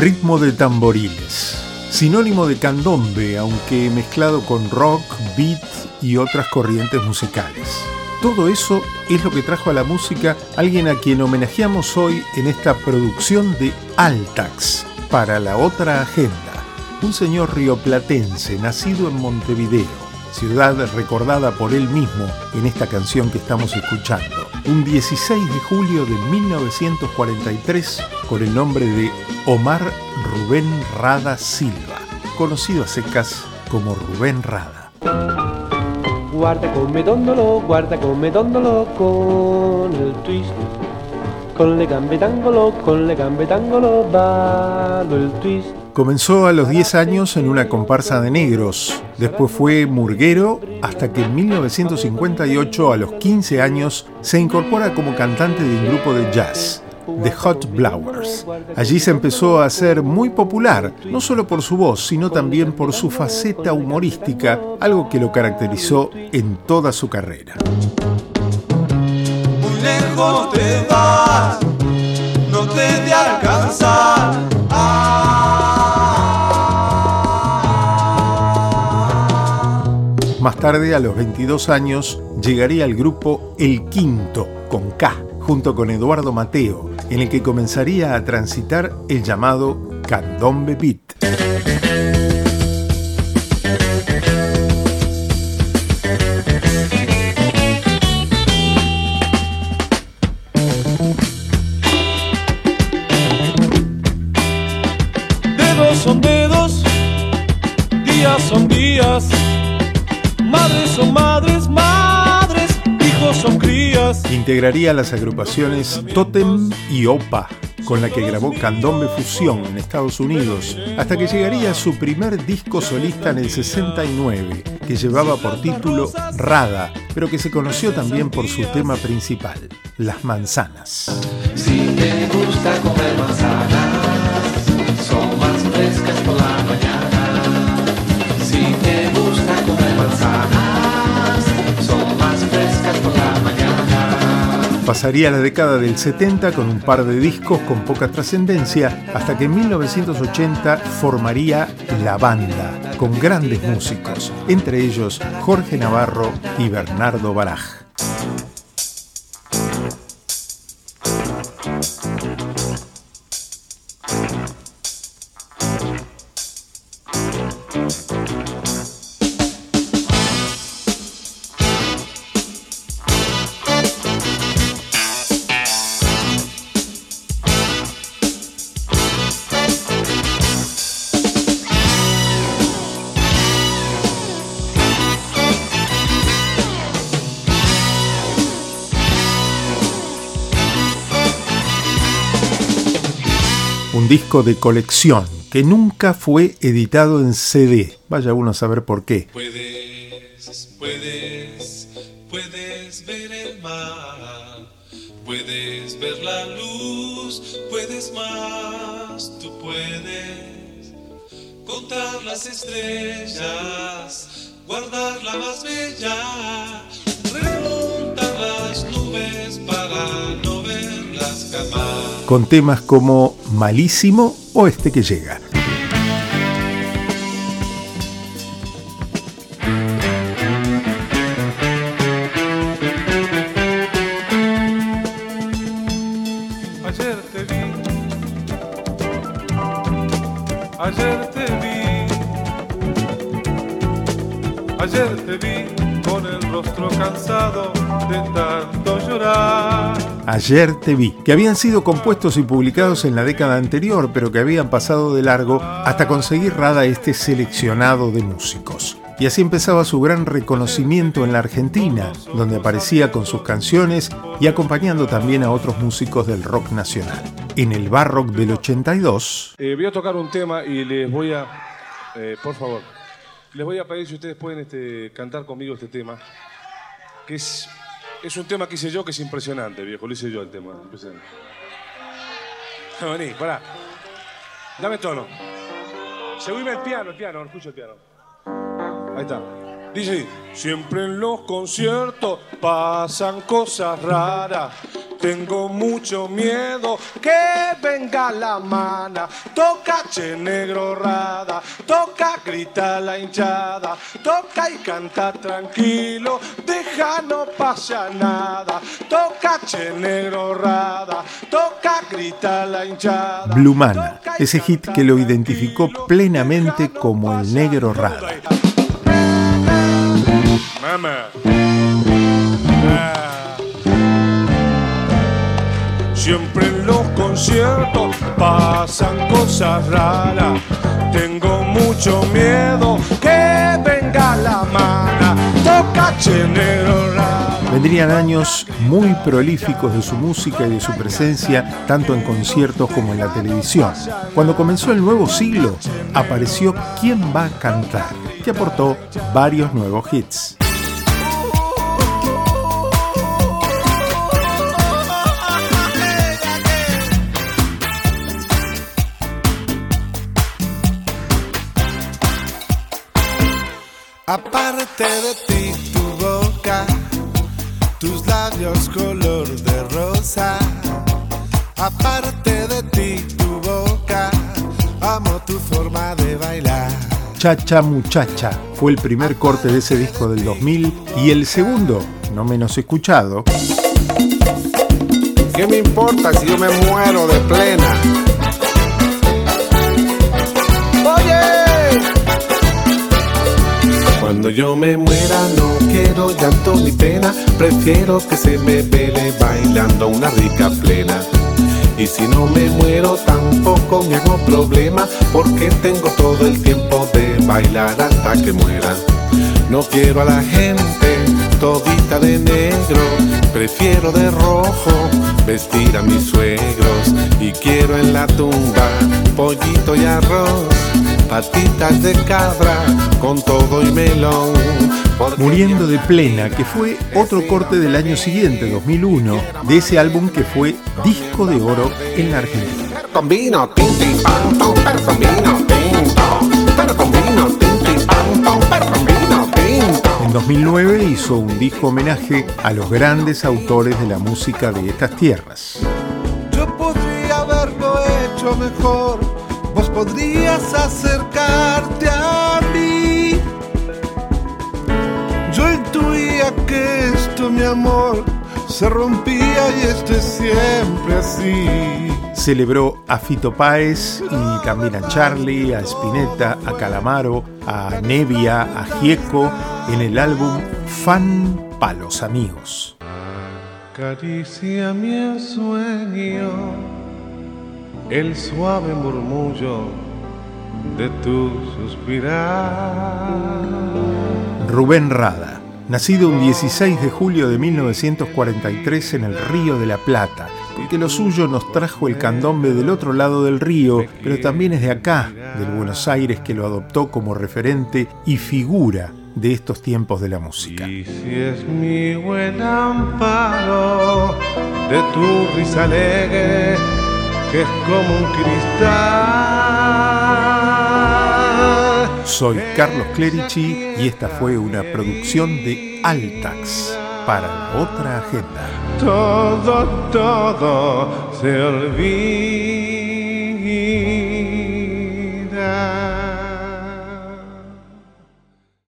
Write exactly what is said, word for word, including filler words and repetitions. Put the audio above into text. ritmo de tamboriles, sinónimo de candombe, aunque mezclado con rock, beat y otras corrientes musicales. Todo eso es lo que trajo a la música alguien a quien homenajeamos hoy en esta producción de Altax para La Otra Agenda, un señor rioplatense nacido en Montevideo, ciudad recordada por él mismo en esta canción que estamos escuchando, un dieciséis de julio de mil novecientos cuarenta y tres, con el nombre de Omar Rubén Rada Silva, conocido a secas como Rubén Rada. Guarda con medondolo, guarda con medondolo, con el twist, con le gambetangolo, con le gambetangolo, balo el twist. Comenzó a los diez años en una comparsa de negros, después fue murguero hasta que en mil novecientos cincuenta y ocho, a los quince años, se incorpora como cantante de un grupo de jazz, The Hot Blowers. Allí se empezó a hacer muy popular, no solo por su voz, sino también por su faceta humorística, algo que lo caracterizó en toda su carrera. Muy lejos te vas, no te he de alcanzar. Ah. Más tarde, a los veintidós años, llegaría al grupo El Quinto, con K, junto con Eduardo Mateo, en el que comenzaría a transitar el llamado Candombe beat. Dedos son dedos, días son días. Madres son madres, madres, hijos son crías. Integraría las agrupaciones Totem y Opa, con la que grabó Candombe Fusión en Estados Unidos, hasta que llegaría a su primer disco solista en el sesenta y nueve, que llevaba por título Rada, pero que se conoció también por su tema principal, Las Manzanas. Si te gusta comer manzanas, son más frescas por la mañana. Pasaría la década del setenta con un par de discos con poca trascendencia, hasta que en mil novecientos ochenta formaría La Banda, con grandes músicos, entre ellos Jorge Navarro y Bernardo Baraj. Un disco de colección que nunca fue editado en C D. Vaya uno a saber por qué. Puedes, puedes, puedes ver el mar, puedes ver la luz, puedes más, tú puedes contar las estrellas, guardar la más bella, remontar las nubes para no verlas jamás. Con temas como Malísimo o este que llega. Ayer te vi, ayer te vi, ayer te vi con el rostro cansado de tanto llorar. Ayer te vi, que habían sido compuestos y publicados en la década anterior, pero que habían pasado de largo hasta conseguir Rada este seleccionado de músicos. Y así empezaba su gran reconocimiento en la Argentina, donde aparecía con sus canciones y acompañando también a otros músicos del rock nacional. En el Bar Rock del ochenta y dos... Eh, voy a tocar un tema y les voy a... Eh, por favor, les voy a pedir si ustedes pueden este, cantar conmigo este tema, que es... Es un tema que hice yo que es impresionante, viejo. Lo hice yo el tema. Impresionante. Vení, pará. Dame tono. Seguime el piano, el piano. Escucho el piano. Ahí está. Dice, siempre en los conciertos pasan cosas raras. tengo mucho miedo que venga la mana. Toca Che Negro Rada, toca, grita la hinchada, toca y canta tranquilo, deja no pasa nada. Toca Che Negro Rada, toca, grita la hinchada. Blumana, ese hit que lo identificó plenamente como el Negro Rada. Mama. Ah. Siempre en los conciertos pasan cosas raras. Tengo mucho miedo que venga la mana. Toca Che Negro Rada. Vendrían años muy prolíficos de su música y de su presencia, tanto en conciertos como en la televisión. Cuando comenzó el nuevo siglo, apareció ¿Quién va a cantar?, que aportó varios nuevos hits. Aparte de ti, tu boca, tus labios color de rosa. Aparte de ti, tu boca, amo tu forma de bailar. Chacha Muchacha fue el primer corte de ese disco del dos mil y el segundo, no menos escuchado. ¿Qué me importa si yo me muero de plena? ¡Oye! Cuando yo me muera no quiero llanto ni pena, prefiero que se me vele bailando una rica plena. Y si no me muero tampoco me hago problema, porque tengo todo el tiempo de bailar hasta que muera. No quiero a la gente todita de negro, prefiero de rojo vestir a mis suegros. Y quiero en la tumba pollito y arroz, patitas de cabra con todo y melón. Muriendo de plena, que fue otro corte del año siguiente, dos mil uno, de ese álbum que fue disco de oro en la Argentina. Con vino, tinto y panto, pero con vino tinto, pero con vino tinto y panto, pero con vino tinto. En dos mil nueve hizo un disco homenaje a los grandes autores de la música de estas tierras. Yo podría haberlo hecho mejor, vos podrías acercarte a mí. Yo intuía que esto, mi amor, se rompía y esto es siempre así. Celebró a Fito Páez y también a Charlie, a Spinetta, a Calamaro, a Nevia, a Gieco en el álbum Fan Pa' los Amigos. Caricia mi ensueño, el suave murmullo de tu suspirar. Rubén Rada, nacido un dieciséis de julio de mil novecientos cuarenta y tres en el Río de la Plata, porque lo suyo nos trajo el candombe del otro lado del río, pero también es de acá, del Buenos Aires, que lo adoptó como referente y figura de estos tiempos de la música. Y si es mi buen amparo de tu risa alegre, que es como un cristal. Soy Carlos Clerici y esta fue una producción de Altax para La Otra Agenda. Todo, todo se olvida.